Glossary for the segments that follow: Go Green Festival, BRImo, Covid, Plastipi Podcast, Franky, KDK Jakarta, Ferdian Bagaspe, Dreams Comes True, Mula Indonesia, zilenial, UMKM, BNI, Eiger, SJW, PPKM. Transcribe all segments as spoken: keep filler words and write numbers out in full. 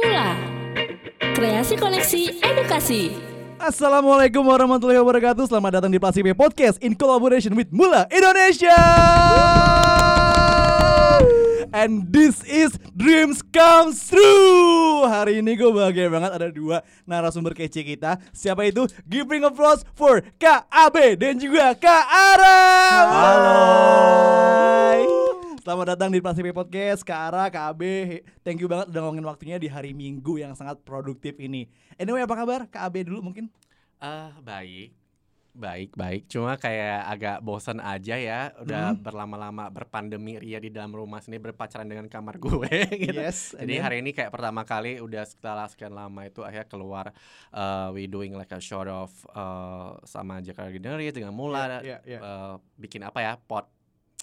Mula Kreasi Koneksi Edukasi. Assalamualaikum warahmatullahi wabarakatuh. Selamat datang di Plastipi Podcast in collaboration with Mula Indonesia. And this is Dreams Comes True. Hari ini gue bahagia banget ada dua narasumber kece kita. Siapa itu? Giving applause for K A B dan juga Kak Ara. Halo. Selamat datang di Plastipi Podcast, Kak Ara, Kak A B. Thank you banget udah ngomongin waktunya di hari Minggu yang sangat produktif ini. Anyway, apa kabar? Kak A B dulu mungkin? Ah, uh, baik. Baik, baik. Cuma kayak agak bosan aja ya. Udah hmm. berlama-lama berpandemi Ria di dalam rumah sini, berpacaran dengan kamar gue gitu. Yes, jadi then hari ini kayak pertama kali udah setelah sekian lama itu akhirnya keluar uh, we doing like a short of uh, sama Jakarta Greenery dengan Mula yeah, yeah, yeah. Uh, bikin apa ya? Pot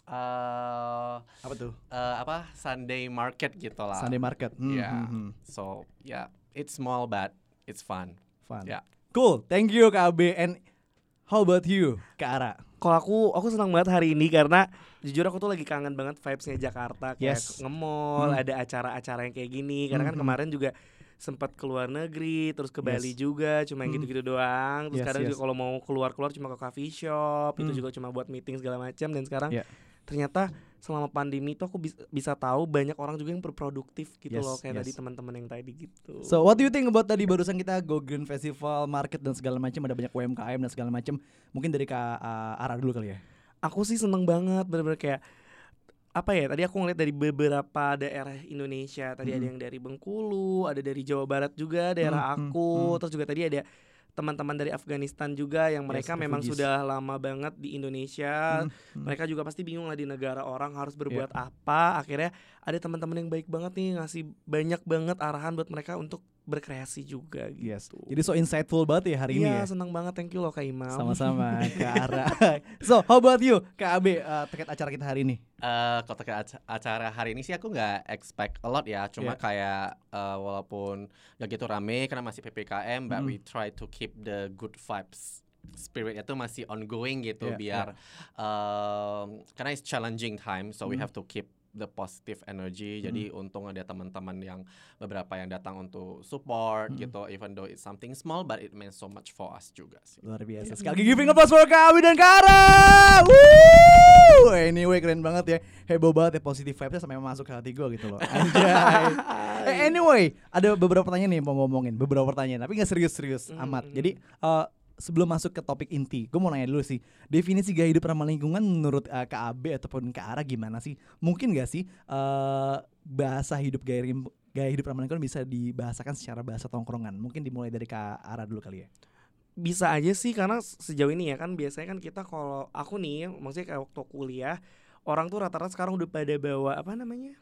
Uh, apa tuh? Uh, apa Sunday market gitulah. Sunday market. Mm-hmm. Yeah. So yeah, it's small but it's fun. Fun. Yeah. Cool. Thank you K A B. And how about you, Kak Ara? Kalau aku, aku senang banget hari ini karena jujur aku tuh lagi kangen banget vibesnya Jakarta. Kayak yes. nge-mall, hmm. ada acara-acara yang kayak gini. Karena hmm. kan kemarin juga sempat keluar negeri, terus ke Bali yes. juga, cuma yang gitu-gitu doang. Terus yes, kadang yes. juga kalau mau keluar-keluar cuma ke coffee shop, hmm. itu juga cuma buat meeting segala macam. Dan sekarang yeah. ternyata selama pandemi itu aku bisa, bisa tahu banyak orang juga yang berproduktif gitu yes, loh kayak yes. tadi teman-teman yang tadi gitu. So what do you think about tadi barusan kita Go Green Festival, market dan segala macam, ada banyak U M K M dan segala macam. Mungkin dari Kak uh, Ara dulu kali ya. Aku sih seneng banget, bener-bener kayak apa ya, tadi aku ngeliat dari beberapa daerah Indonesia, tadi hmm. ada yang dari Bengkulu, ada dari Jawa Barat juga, daerah hmm, aku, hmm, hmm. terus juga tadi ada teman-teman dari Afghanistan juga yang mereka yes, memang refugees. Sudah lama banget di Indonesia, hmm, hmm. mereka juga pasti bingung lah di negara orang harus berbuat yeah. apa, akhirnya ada teman-teman yang baik banget nih, ngasih banyak banget arahan buat mereka untuk berkreasi juga gitu. Yes. Jadi so insightful banget ya hari yeah, ini ya. Iya, senang banget. Thank you loh Kak Imam. Sama-sama Kak Ara. So, how about you Kak A B uh, terkait acara kita hari ini? Uh, kalau terkait acara hari ini sih aku gak expect a lot ya. Cuma yeah. kayak uh, walaupun gak gitu rame karena masih P P K M mm. but we try to keep the good vibes. Spiritnya tuh masih ongoing gitu yeah, biar yeah. Uh, karena it's challenging time so mm. we have to keep the positive energy. Jadi hmm. untung ada teman-teman yang beberapa yang datang untuk support hmm. gitu, even though it's something small but it means so much for us juga sih. Luar biasa. Yeah. Sekali lagi giving applause for kami dan Kara. Woo! Anyway keren banget ya. Heboh banget ya, positive vibes-nya sampai masuk ke hati gue gitu loh. Anjay. Anyway, ada beberapa pertanyaan nih mau ngomongin, beberapa pertanyaan tapi enggak serius-serius hmm. amat. Jadi uh, sebelum masuk ke topik inti, gue mau nanya dulu sih, definisi gaya hidup ramah lingkungan menurut uh, K A B ataupun Kak Ara gimana sih? Mungkin gak sih uh, bahasa hidup gaya, gaya hidup ramah lingkungan bisa dibahasakan secara bahasa tongkrongan? Mungkin dimulai dari Kak Ara dulu kali ya? Bisa aja sih, karena sejauh ini ya kan biasanya kan kita kalau aku nih, maksudnya kayak waktu kuliah, orang tuh rata-rata sekarang udah pada bawa apa namanya?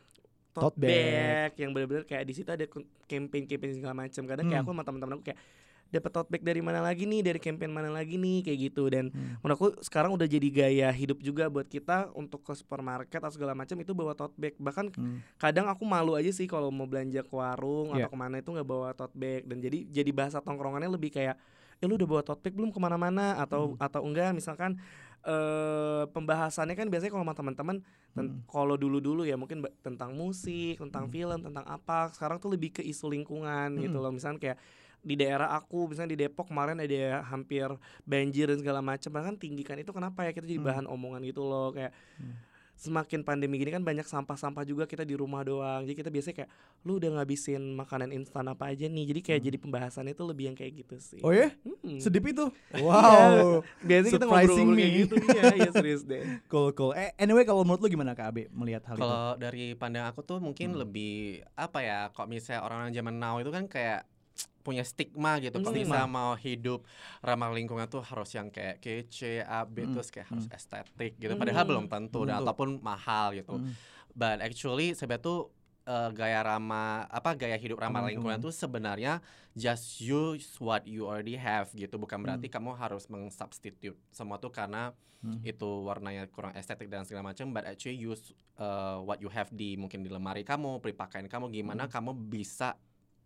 Tote bag, yang benar-benar kayak di situ ada campaign-campaign segala macam. Kadang hmm. kayak aku sama teman-teman aku kayak dapat tote bag dari mana lagi nih, dari campaign mana lagi nih, kayak gitu. Dan hmm. menurut aku sekarang udah jadi gaya hidup juga buat kita untuk ke supermarket atau segala macam itu bawa tote bag. Bahkan hmm. kadang aku malu aja sih kalau mau belanja ke warung yeah. atau kemana itu nggak bawa tote bag. Dan jadi jadi bahasa tongkrongannya lebih kayak, eh lu udah bawa tote bag belum kemana-mana atau hmm. atau enggak misalkan. Uh, pembahasannya kan biasanya kalau sama teman-teman hmm. kalau dulu-dulu ya mungkin ba- tentang musik, tentang hmm. film, tentang apa. Sekarang tuh lebih ke isu lingkungan hmm. gitu loh. Misalnya kayak di daerah aku, misalnya di Depok kemarin ada hampir banjir dan segala macam. Bahkan tinggi kan itu kenapa ya kita jadi hmm. bahan omongan gitu loh kayak hmm. semakin pandemi gini kan banyak sampah-sampah juga kita di rumah doang. Jadi kita biasanya kayak lu udah ngabisin makanan instan apa aja nih. Jadi kayak hmm. jadi pembahasannya tuh lebih yang kayak gitu sih. Oh ya? Hmm. Sedip itu. Wow. Ya, biasanya kita ngobrol-ngobrol kayak gitu nih ya. Ya serius deh. Cool, cool. Eh, anyway kalau menurut lu gimana Kak Abe melihat hal kalo itu? Kalau dari pandang aku tuh mungkin hmm. lebih apa ya? Kok misalnya orang-orang zaman now itu kan kayak punya stigma gitu, kalau bisa mau hidup ramah lingkungan tuh harus yang kayak kece, upbeat, terus kayak mm. harus estetik gitu. Padahal mm. belum tentu, mm. dan ataupun mahal gitu. Mm. But actually sebenarnya tuh uh, gaya ramah apa gaya hidup ramah mm. lingkungan tuh sebenarnya just use what you already have gitu. Bukan berarti mm. kamu harus meng-substitute semua tuh karena mm. itu warnanya kurang estetik dan segala macam. But actually use uh, what you have di mungkin di lemari kamu, peripakaian kamu, gimana mm. kamu bisa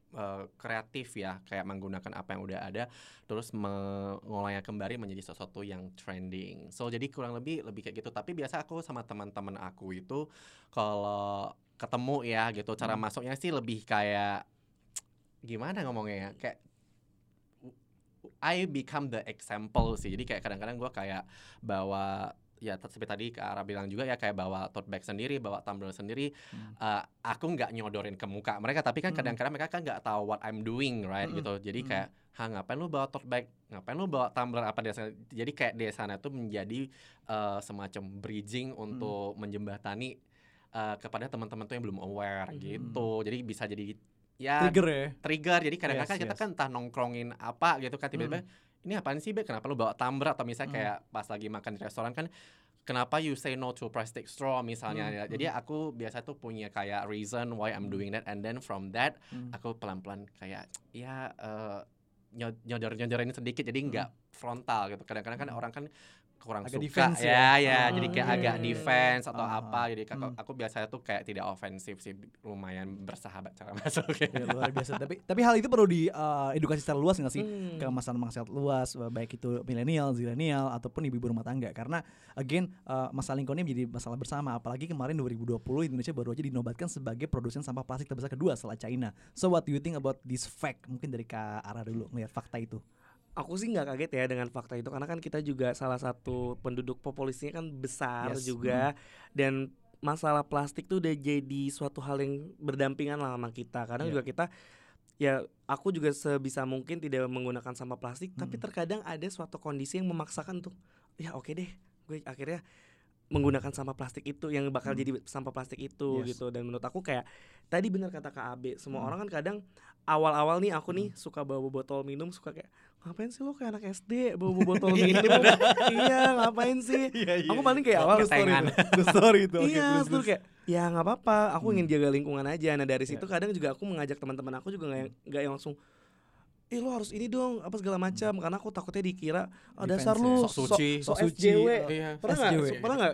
Uh, kreatif ya, kayak menggunakan apa yang udah ada terus mengolahnya kembali menjadi sesuatu yang trending. So jadi kurang lebih lebih kayak gitu. Tapi biasa aku sama teman-teman aku itu kalau ketemu ya gitu cara hmm. masuknya sih lebih kayak gimana ngomongnya ya, kayak I become the example sih. Jadi kayak kadang-kadang gue kayak bawa, ya seperti tadi Kak Ara bilang juga ya, kayak bawa tote bag sendiri, bawa tumbler sendiri. hmm. uh, Aku gak nyodorin ke muka mereka, tapi kan kadang-kadang mereka kan gak tahu what I'm doing, right? hmm. gitu. Jadi kayak, ha ngapain lu bawa tote bag, ngapain lu bawa tumbler apa di sana. Jadi kayak di sana tuh menjadi uh, semacam bridging untuk hmm. menjembatani uh, kepada teman-teman tuh yang belum aware hmm. gitu. Jadi bisa jadi ya trigger ya, trigger. Jadi kadang-kadang yes, kita yes. kan entah nongkrongin apa gitu kan, tiba-tiba hmm. ini apaan sih, Bek? Kenapa lu bawa tumbler? Atau misalnya kayak hmm. pas lagi makan di restoran kan, kenapa you say no to plastic straw misalnya. hmm. Jadi aku biasa tuh punya kayak reason why I'm doing that. And then from that, hmm. aku pelan-pelan kayak ya uh, nyodor-nyodorin sedikit. Jadi hmm. gak frontal gitu. Kadang-kadang kan hmm. orang kan kurang agak suka defense, ya, ya, ya. Oh, jadi kayak yeah, agak yeah, defense yeah. atau uh, apa. Jadi aku, hmm. aku biasanya tuh kayak tidak ofensif sih, lumayan bersahabat cara masuknya. Ya, luar biasa. tapi tapi hal itu perlu di uh, edukasi secara luas nggak sih hmm. ke masyarakat luas, baik itu milenial, zilenial ataupun ibu-ibu rumah tangga. Karena again uh, masalah lingkungan ini menjadi masalah bersama. Apalagi kemarin dua ribu dua puluh Indonesia baru aja dinobatkan sebagai produsen sampah plastik terbesar kedua setelah China. So what do you think about this fact? Mungkin dari Kak Ara dulu melihat fakta itu. Aku sih nggak kaget ya dengan fakta itu, karena kan kita juga salah satu penduduk populasinya kan besar yes. juga, dan masalah plastik tuh udah jadi suatu hal yang berdampingan lah sama kita. Kadang yeah. juga kita, ya aku juga sebisa mungkin tidak menggunakan sampah plastik, hmm. tapi terkadang ada suatu kondisi yang memaksakan tuh, ya oke deh, gue akhirnya menggunakan sampah plastik itu yang bakal hmm. jadi sampah plastik itu yes. gitu. Dan menurut aku kayak tadi benar kata Kak Abe, semua hmm. orang kan kadang awal-awal nih aku nih hmm. suka bawa botol minum, suka kayak ngapain sih lo kayak anak S D bawa botol minum. Iya ngapain sih. yeah, yeah. Aku paling kayak awal story itu story itu iya terus kayak ya nggak apa-apa, aku hmm. ingin jaga lingkungan aja. Nah dari yeah. situ kadang juga aku mengajak teman-teman aku juga nggak nggak yang langsung eh lo harus ini dong apa segala macam, karena aku takutnya dikira oh, dasar lu sok suci, sok S J W, pernah nggak pernah nggak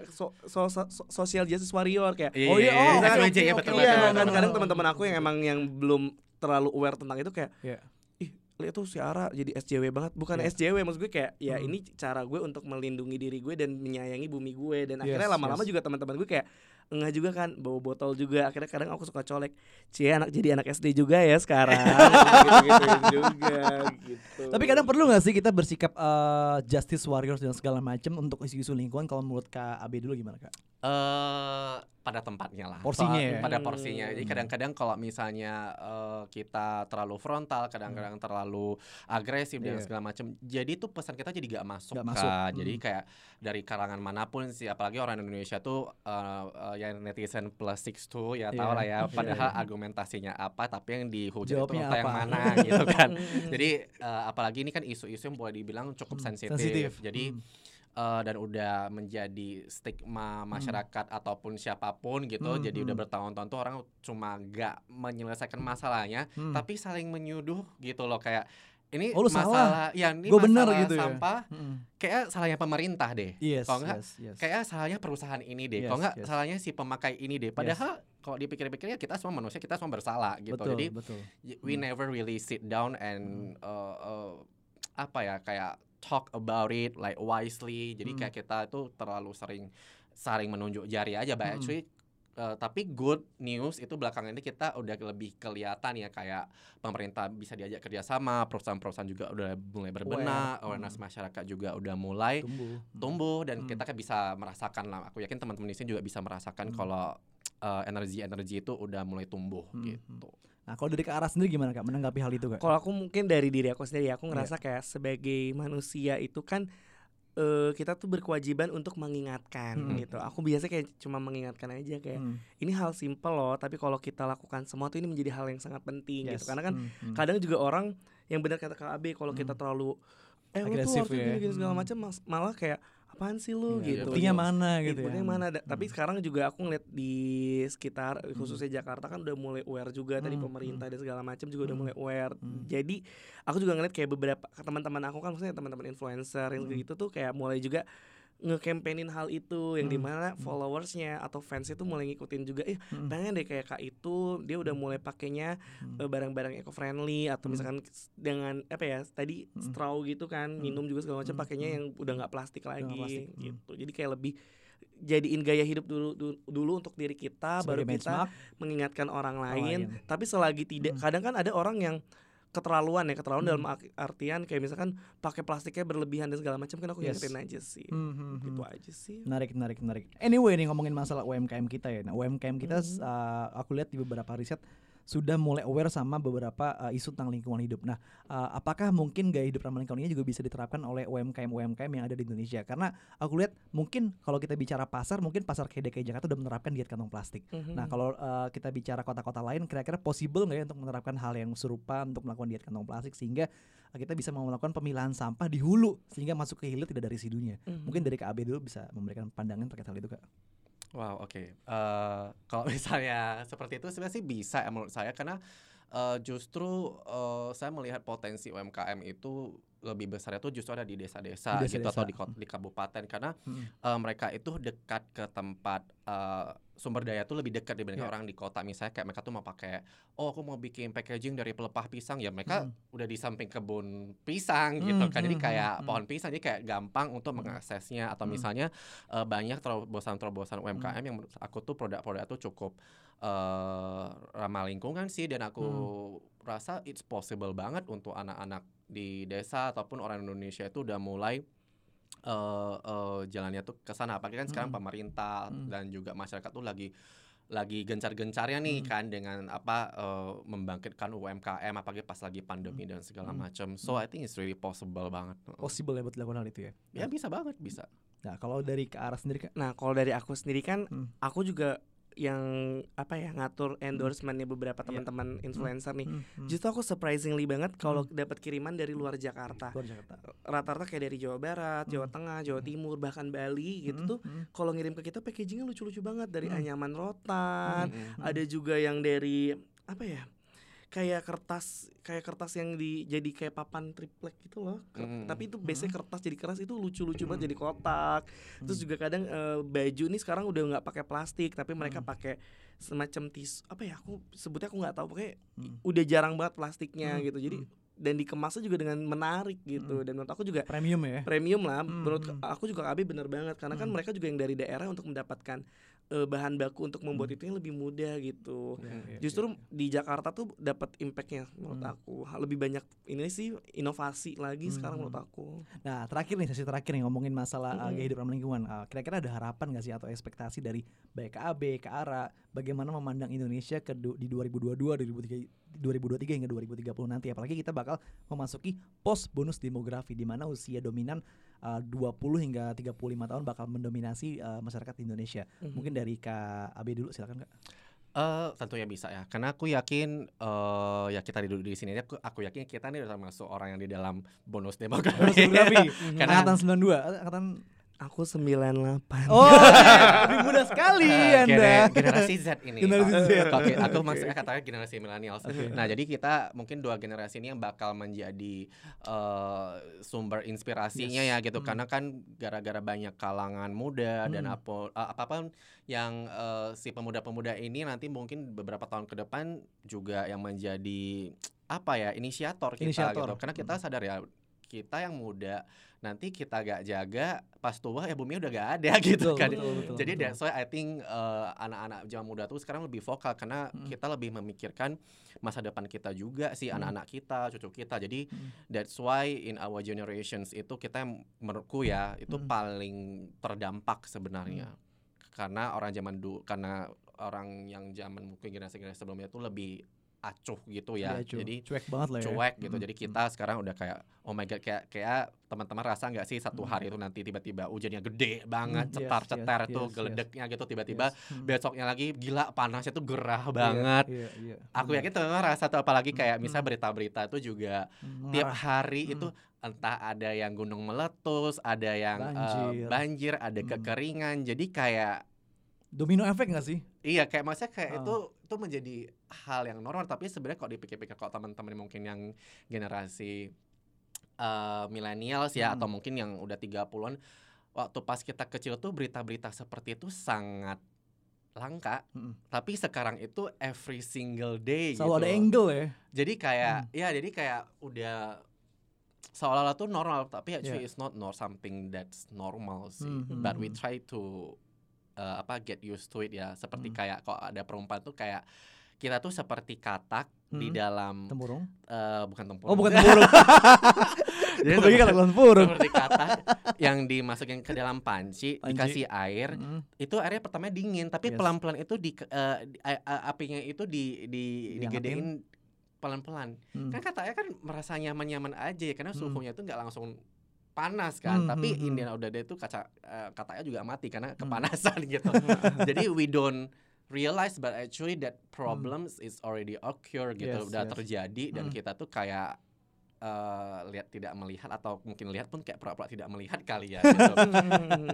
social justice warrior kayak oh iya oh iya. Dan kadang teman-teman aku yang emang yang belum terlalu aware tentang itu kayak ih lihat tuh si Ara jadi S J W banget. Bukan S J W maksud gue, kayak ya ini cara gue untuk melindungi diri gue dan menyayangi bumi gue. Dan akhirnya lama-lama juga teman-teman gue kayak enggak juga kan, bawa botol juga. Akhirnya kadang aku suka colek, cie anak jadi anak S D juga ya sekarang. Gitu juga gitu. Tapi kadang perlu gak sih kita bersikap uh, justice warriors dan segala macam untuk isu-isu lingkungan? Kalau menurut Kak Abe dulu gimana Kak? Uh, pada tempatnya lah, porsinya so, ya? Pada porsinya. Jadi kadang-kadang kalau misalnya uh, kita terlalu frontal, kadang-kadang hmm. terlalu agresif yeah. dan segala macam, jadi tuh pesan kita jadi gak masuk, gak masuk. Hmm. Jadi kayak dari kalangan manapun sih, apalagi orang Indonesia tuh uh, uh, yang netizen plastik tuh ya yeah. tau lah ya, padahal yeah. argumentasinya apa tapi yang dihujat itu fakta yang mana gitu kan. Jadi uh, apalagi ini kan isu-isu yang boleh dibilang cukup hmm, sensitif. sensitif jadi hmm. uh, dan udah menjadi stigma masyarakat hmm. ataupun siapapun gitu. hmm, jadi hmm. udah bertahun-tahun tuh orang cuma gak menyelesaikan masalahnya, hmm. tapi saling menyuduh gitu loh, kayak ini oh, masalah salah. Ya ini gua masalah bener, gitu sampah ya? hmm. Kayak salahnya pemerintah deh, yes, kalau enggak yes, yes. kayak salahnya perusahaan ini deh, yes, kalau enggak yes. salahnya si pemakai ini deh. Padahal yes. kalau dipikir-pikirnya kita semua manusia, kita semua bersalah gitu. Betul, jadi betul. We hmm. never really sit down and hmm. uh, uh, apa ya kayak talk about it like wisely. Jadi hmm. kayak kita itu terlalu sering saling menunjuk jari aja by hmm. actually. Uh, tapi good news itu belakangan ini kita udah lebih kelihatan ya, kayak pemerintah bisa diajak kerjasama, perusahaan-perusahaan juga udah mulai berbenah, well, awareness hmm. masyarakat juga udah mulai tumbuh, tumbuh dan hmm. kita kan bisa merasakan lah. Aku yakin teman-teman di sini juga bisa merasakan hmm. kalau uh, energi-energi itu udah mulai tumbuh hmm. gitu. Nah kalau dari Kak Ara sendiri gimana Kak menanggapi hal itu Kak? Kalau aku mungkin dari diri aku sendiri, aku ngerasa yeah. kayak sebagai manusia itu kan Uh, kita tuh berkewajiban untuk mengingatkan hmm. gitu. Aku biasa kayak cuma mengingatkan aja kayak hmm. ini hal simpel loh, tapi kalau kita lakukan semua tuh ini menjadi hal yang sangat penting yes. gitu. Karena kan hmm. kadang juga orang yang benar kata Kak Abe, kalau hmm. kita terlalu eh lu tuh harus ya. gini-gini segala macam, malah kayak apaan sih lu ya, gitu. Buktinya mana gitu ya. Buktinya mana. Hmm. Tapi sekarang juga aku ngeliat di sekitar khususnya Jakarta kan udah mulai aware juga, hmm. tadi pemerintah hmm. dan segala macam juga hmm. udah mulai aware. Hmm. Jadi aku juga ngeliat kayak beberapa teman-teman aku kan, maksudnya teman-teman influencer yang hmm. gitu tuh kayak mulai juga nge-campaignin hal itu, yang hmm. dimana followersnya atau fans itu mulai ngikutin juga. Eh hmm. pengen deh kayak Kak itu, dia udah mulai pakainya hmm. barang-barang eco-friendly atau misalkan dengan apa ya tadi hmm. straw gitu kan, minum juga segala macam pakainya yang udah nggak plastik lagi, gak plastik. gitu. Jadi kayak lebih jadiin gaya hidup dulu dulu, dulu untuk diri kita. Sebagai baru benchmark. Kita mengingatkan orang lain. Oh, iya. Tapi selagi tidak, hmm. kadang kan ada orang yang keterlaluan ya, keterlaluan hmm. dalam artian kayak misalkan pakai plastiknya berlebihan dan segala macam, kan aku yes. ingetin aja sih. Hmm, hmm, gitu hmm. aja sih. Menarik, menarik, menarik. Anyway, nih ngomongin masalah U M K M kita ya. Nah, U M K M kita hmm. uh, aku lihat di beberapa riset sudah mulai aware sama beberapa uh, isu tentang lingkungan hidup. Nah, uh, apakah mungkin gaya hidup ramah lingkungan ini juga bisa diterapkan oleh U M K M-U M K M yang ada di Indonesia? Karena aku lihat mungkin kalau kita bicara pasar, mungkin pasar K D K Jakarta sudah menerapkan diet kantong plastik. Mm-hmm. Nah, kalau uh, kita bicara kota-kota lain, kira-kira possible nggak ya untuk menerapkan hal yang serupa untuk melakukan diet kantong plastik sehingga uh, kita bisa melakukan pemilahan sampah di hulu sehingga masuk ke hilir tidak dari sidunya. Mm-hmm. Mungkin dari K A B dulu bisa memberikan pandangan terkait hal itu, Kak. Wow, oke. Okay. Uh, kalau misalnya seperti itu sebenarnya sih bisa ya, menurut saya, karena uh, justru uh, saya melihat potensi U M K M itu lebih besarnya tuh justru ada di desa-desa, di desa-desa. gitu atau di, di kabupaten, karena hmm. uh, mereka itu dekat ke tempat uh, sumber daya tuh lebih dekat dibandingkan yeah. orang di kota. Misalnya kayak mereka tuh mau pakai, oh aku mau bikin packaging dari pelepah pisang, ya mereka hmm. udah di samping kebun pisang hmm. gitu kan, jadi kayak hmm. pohon pisang, jadi kayak gampang untuk hmm. mengaksesnya. Atau hmm. misalnya uh, banyak terobosan-terobosan U M K M hmm. yang menurut aku tuh produk-produk tuh cukup uh, ramah lingkungan sih, dan aku hmm. rasa it's possible banget untuk anak-anak di desa ataupun orang Indonesia itu udah mulai uh, uh, jalannya tuh ke sana. Apalagi kan sekarang hmm. pemerintah hmm. dan juga masyarakat tuh lagi lagi gencar-gencarnya nih hmm. kan dengan apa uh, membangkitkan U M K M, apalagi pas lagi pandemi hmm. dan segala hmm. macam. So I think it's really possible banget. Possible ya buat dilakukan hal itu ya? Ya bisa banget, bisa. Nah kalau dari ke arah sendiri kan? Nah kalau dari aku sendiri kan hmm. aku juga yang apa ya ngatur endorsementnya beberapa teman-teman yeah. influencer nih. Mm, mm, mm. Justru aku surprisingly banget kalau mm. dapat kiriman dari luar Jakarta. Luar Jakarta. Rata-rata kayak dari Jawa Barat, mm. Jawa Tengah, Jawa mm. Timur, bahkan Bali gitu mm, tuh. Mm. Kalau ngirim ke kita packagingnya lucu-lucu banget, dari mm. anyaman rotan, mm. ada juga yang dari apa ya? Kayak kertas, kayak kertas yang di, jadi kayak papan triplek gitu loh. Mm. Tapi itu biasanya kertas jadi keras, itu lucu-lucu banget mm. jadi kotak. Mm. Terus juga kadang e, baju nih sekarang udah nggak pakai plastik, tapi mereka mm. pakai semacam tisu. Apa ya? Aku sebutnya aku nggak tahu. Pokoknya mm. udah jarang banget plastiknya mm. gitu. Jadi mm. dan dikemasnya juga dengan menarik gitu. Dan menurut aku juga premium ya. Premium lah. Hmm. Menurut aku juga K B benar banget, karena kan hmm. mereka juga yang dari daerah untuk mendapatkan uh, bahan baku untuk membuat hmm. itu yang lebih mudah gitu. Ya, ya, Justru ya, ya. di Jakarta tuh dapat impact-nya menurut hmm. aku. Lebih banyak ini sih inovasi lagi hmm. sekarang menurut aku. Nah, terakhir nih sesi terakhir nih ngomongin masalah hmm. uh, gaya hidup ramah lingkungan. Uh, kira-kira ada harapan enggak sih atau ekspektasi dari baik K A B, K A R A bagaimana memandang Indonesia ke du- di dua ribu dua puluh dua, dua ribu tiga puluh, dua ribu dua puluh tiga hingga dua ribu tiga puluh nanti, apalagi kita bakal memasuki pos bonus demografi di mana usia dominan uh, dua puluh hingga tiga puluh lima tahun bakal mendominasi uh, masyarakat Indonesia. Mm-hmm. Mungkin dari Kak Abe dulu, silakan Kak. Uh, tentunya bisa ya, karena aku yakin uh, ya kita duduk di sini, aku, aku yakin kita nih termasuk orang yang di dalam bonus demografi. Bonus demografi. Karena angkatan sembilan puluh dua, angkatan aku sembilan puluh delapan. Oh, lebih muda sekali Anda. Generasi Z ini. Generasi Z. Oke, aku maksudnya katanya generasi milenial. Okay. Nah, jadi kita mungkin dua generasi ini yang bakal menjadi uh, sumber inspirasinya yes. ya gitu. Hmm. Karena kan gara-gara banyak kalangan muda hmm. dan apa uh, apapun yang uh, si pemuda-pemuda ini nanti mungkin beberapa tahun ke depan juga yang menjadi apa ya, inisiator kita inisiator. gitu. Karena kita sadar ya, kita yang muda nanti kita gak jaga, pas tua ya bumi udah gak ada gitu betul, kan betul, betul, jadi betul. That's why I think uh, anak-anak zaman muda tuh sekarang lebih vokal, karena mm. kita lebih memikirkan masa depan kita juga sih, mm. anak-anak kita, cucu kita. Jadi mm. that's why in our generations itu kita, menurutku ya, itu mm. paling terdampak sebenarnya mm. karena orang zaman dulu, karena orang yang zaman mungkin generasi-generasi sebelumnya itu lebih acuh gitu ya, ya acuh. Jadi cuek banget lah ya, cuek gitu. Mm. Jadi kita mm. sekarang udah kayak oh my god, kayak kayak teman-teman rasa nggak sih satu mm. hari itu nanti tiba-tiba hujannya gede banget, mm. cetar-cetar yes, yes, tuh yes, geledeknya yes. gitu, tiba-tiba yes. mm. besoknya lagi gila panasnya tuh gerah banget. Yeah, yeah, yeah. Aku yakin teman-teman rasa tuh, apalagi kayak mm. misalnya berita-berita itu juga mm. tiap hari mm. itu entah ada yang gunung meletus, ada yang banjir, uh, banjir ada mm. kekeringan. Jadi kayak domino efek nggak sih? Iya, kayak maksudnya kayak oh. itu itu menjadi hal yang normal. Tapi sebenarnya kalau dipikir-pikir, kalau teman-teman mungkin yang generasi uh, milenials ya hmm. atau mungkin yang udah tiga puluhan, waktu pas kita kecil tuh berita-berita seperti itu sangat langka. Hmm. Tapi sekarang itu every single day. Selalu gitu ada angle ya. Jadi kayak hmm. ya jadi kayak udah seolah-olah tuh normal, tapi actually yeah. it's not normal, something that's normal sih. Hmm. But we try to uh, apa get used to it ya. Seperti hmm. kayak kalau ada perumpamaan tuh kayak kita tuh seperti katak hmm. di dalam tempurung. Uh, bukan tempurung. Oh, bukan tempurung. Jadi seperti katak tempurung. Seperti katak yang dimasukin ke dalam panci, panci. Dikasih air. Hmm. Itu airnya pertamanya dingin, tapi yes. pelan-pelan itu di, uh, di uh, apinya itu di di digedein pelan-pelan. Hmm. Kan katanya kan merasa nyaman-nyaman aja karena suhunya itu hmm. nggak langsung panas kan, hmm, tapi hmm, Indian udah ada itu kaca uh, katanya juga mati karena kepanasan hmm. gitu. Jadi we don't realize but actually that problems hmm. is already occur gitu, yes, udah yes. terjadi dan hmm. kita tuh kayak uh, lihat tidak melihat atau mungkin lihat pun kayak pura-pura tidak melihat kali ya gitu.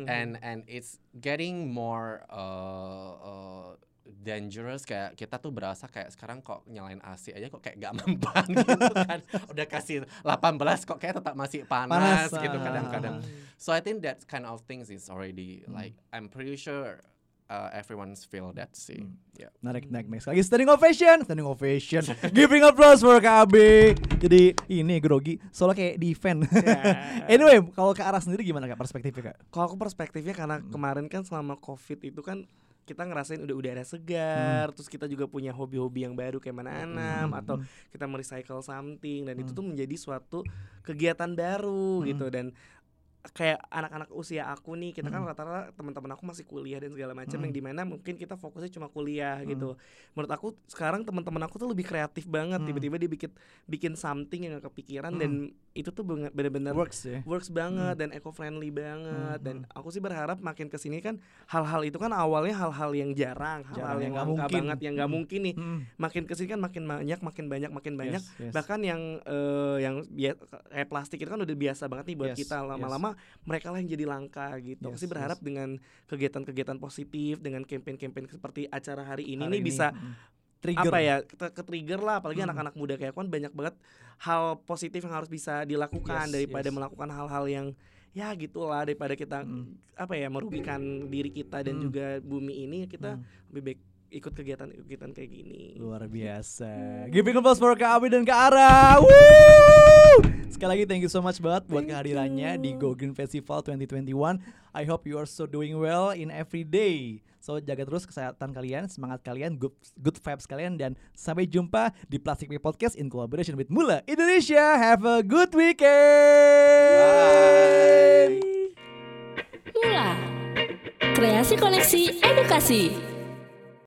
and and it's getting more uh, uh, dangerous, kayak kita tuh berasa kayak sekarang kok nyalain A C aja kok kayak gak mempan gitu kan. Udah kasih delapan belas kok kayak tetap masih panas, panas gitu kadang-kadang. So I think that kind of things is already hmm. like I'm pretty sure uh, everyone's feel that sih. Hmm. Yeah. Narik naik next lagi standing ovation, standing ovation. Giving applause for K A B. Jadi ini grogi soalnya kayak di fan. Yeah. Anyway, kalau ke arah sendiri gimana Kak perspektifnya Kak? Kalau aku perspektifnya karena kemarin kan selama Covid itu kan kita ngerasain udah udara segar, hmm. terus kita juga punya hobi-hobi yang baru kayak menanam hmm. atau kita merecycle something dan hmm. itu tuh menjadi suatu kegiatan baru hmm. gitu. Dan kayak anak-anak usia aku nih, kita kan hmm. rata-rata teman-teman aku masih kuliah dan segala macam hmm. yang dimana mungkin kita fokusnya cuma kuliah hmm. gitu. Menurut aku sekarang teman-teman aku tuh lebih kreatif banget, hmm. tiba-tiba dia bikin bikin something yang gak kepikiran hmm. dan itu tuh benar-benar works, ya? works banget hmm. dan eco-friendly banget. Hmm. Dan aku sih berharap makin kesini kan hal-hal itu kan awalnya hal-hal yang jarang, hal-hal jarang yang langka banget yang nggak hmm. mungkin nih. Hmm. Makin kesini kan makin banyak, makin banyak, makin yes, banyak. Yes. Bahkan yang uh, yang biasa kayak plastik itu kan udah biasa banget nih buat yes, kita lama-lama. Yes. Mereka lah yang jadi langka gitu. Yes, Aku sih berharap yes. dengan kegiatan-kegiatan positif, dengan campaign-campaign seperti acara hari ini hari nih ini. bisa mm. trigger. Apa ya, ke-trigger lah. Apalagi hmm. anak-anak muda kayak aku kan banyak banget hal positif yang harus bisa dilakukan yes, daripada yes. melakukan hal-hal yang ya gitulah, daripada kita hmm. apa ya merugikan diri kita dan hmm. juga bumi ini. Kita hmm. lebih baik ikut kegiatan-kegiatan kayak gini. Luar biasa. Hmm. Giving applause for Kak Abi dan Kak Ara. Sekali lagi thank you so much banget buat thank kehadirannya you. di Go Green Festival twenty twenty-one. I hope you are so doing well in every day. So jaga terus kesehatan kalian, semangat kalian, good, good vibes kalian, dan sampai jumpa di Plastipi Podcast in collaboration with Mula Indonesia. Have a good weekend. Bye. Mula. Kreasi koneksi edukasi.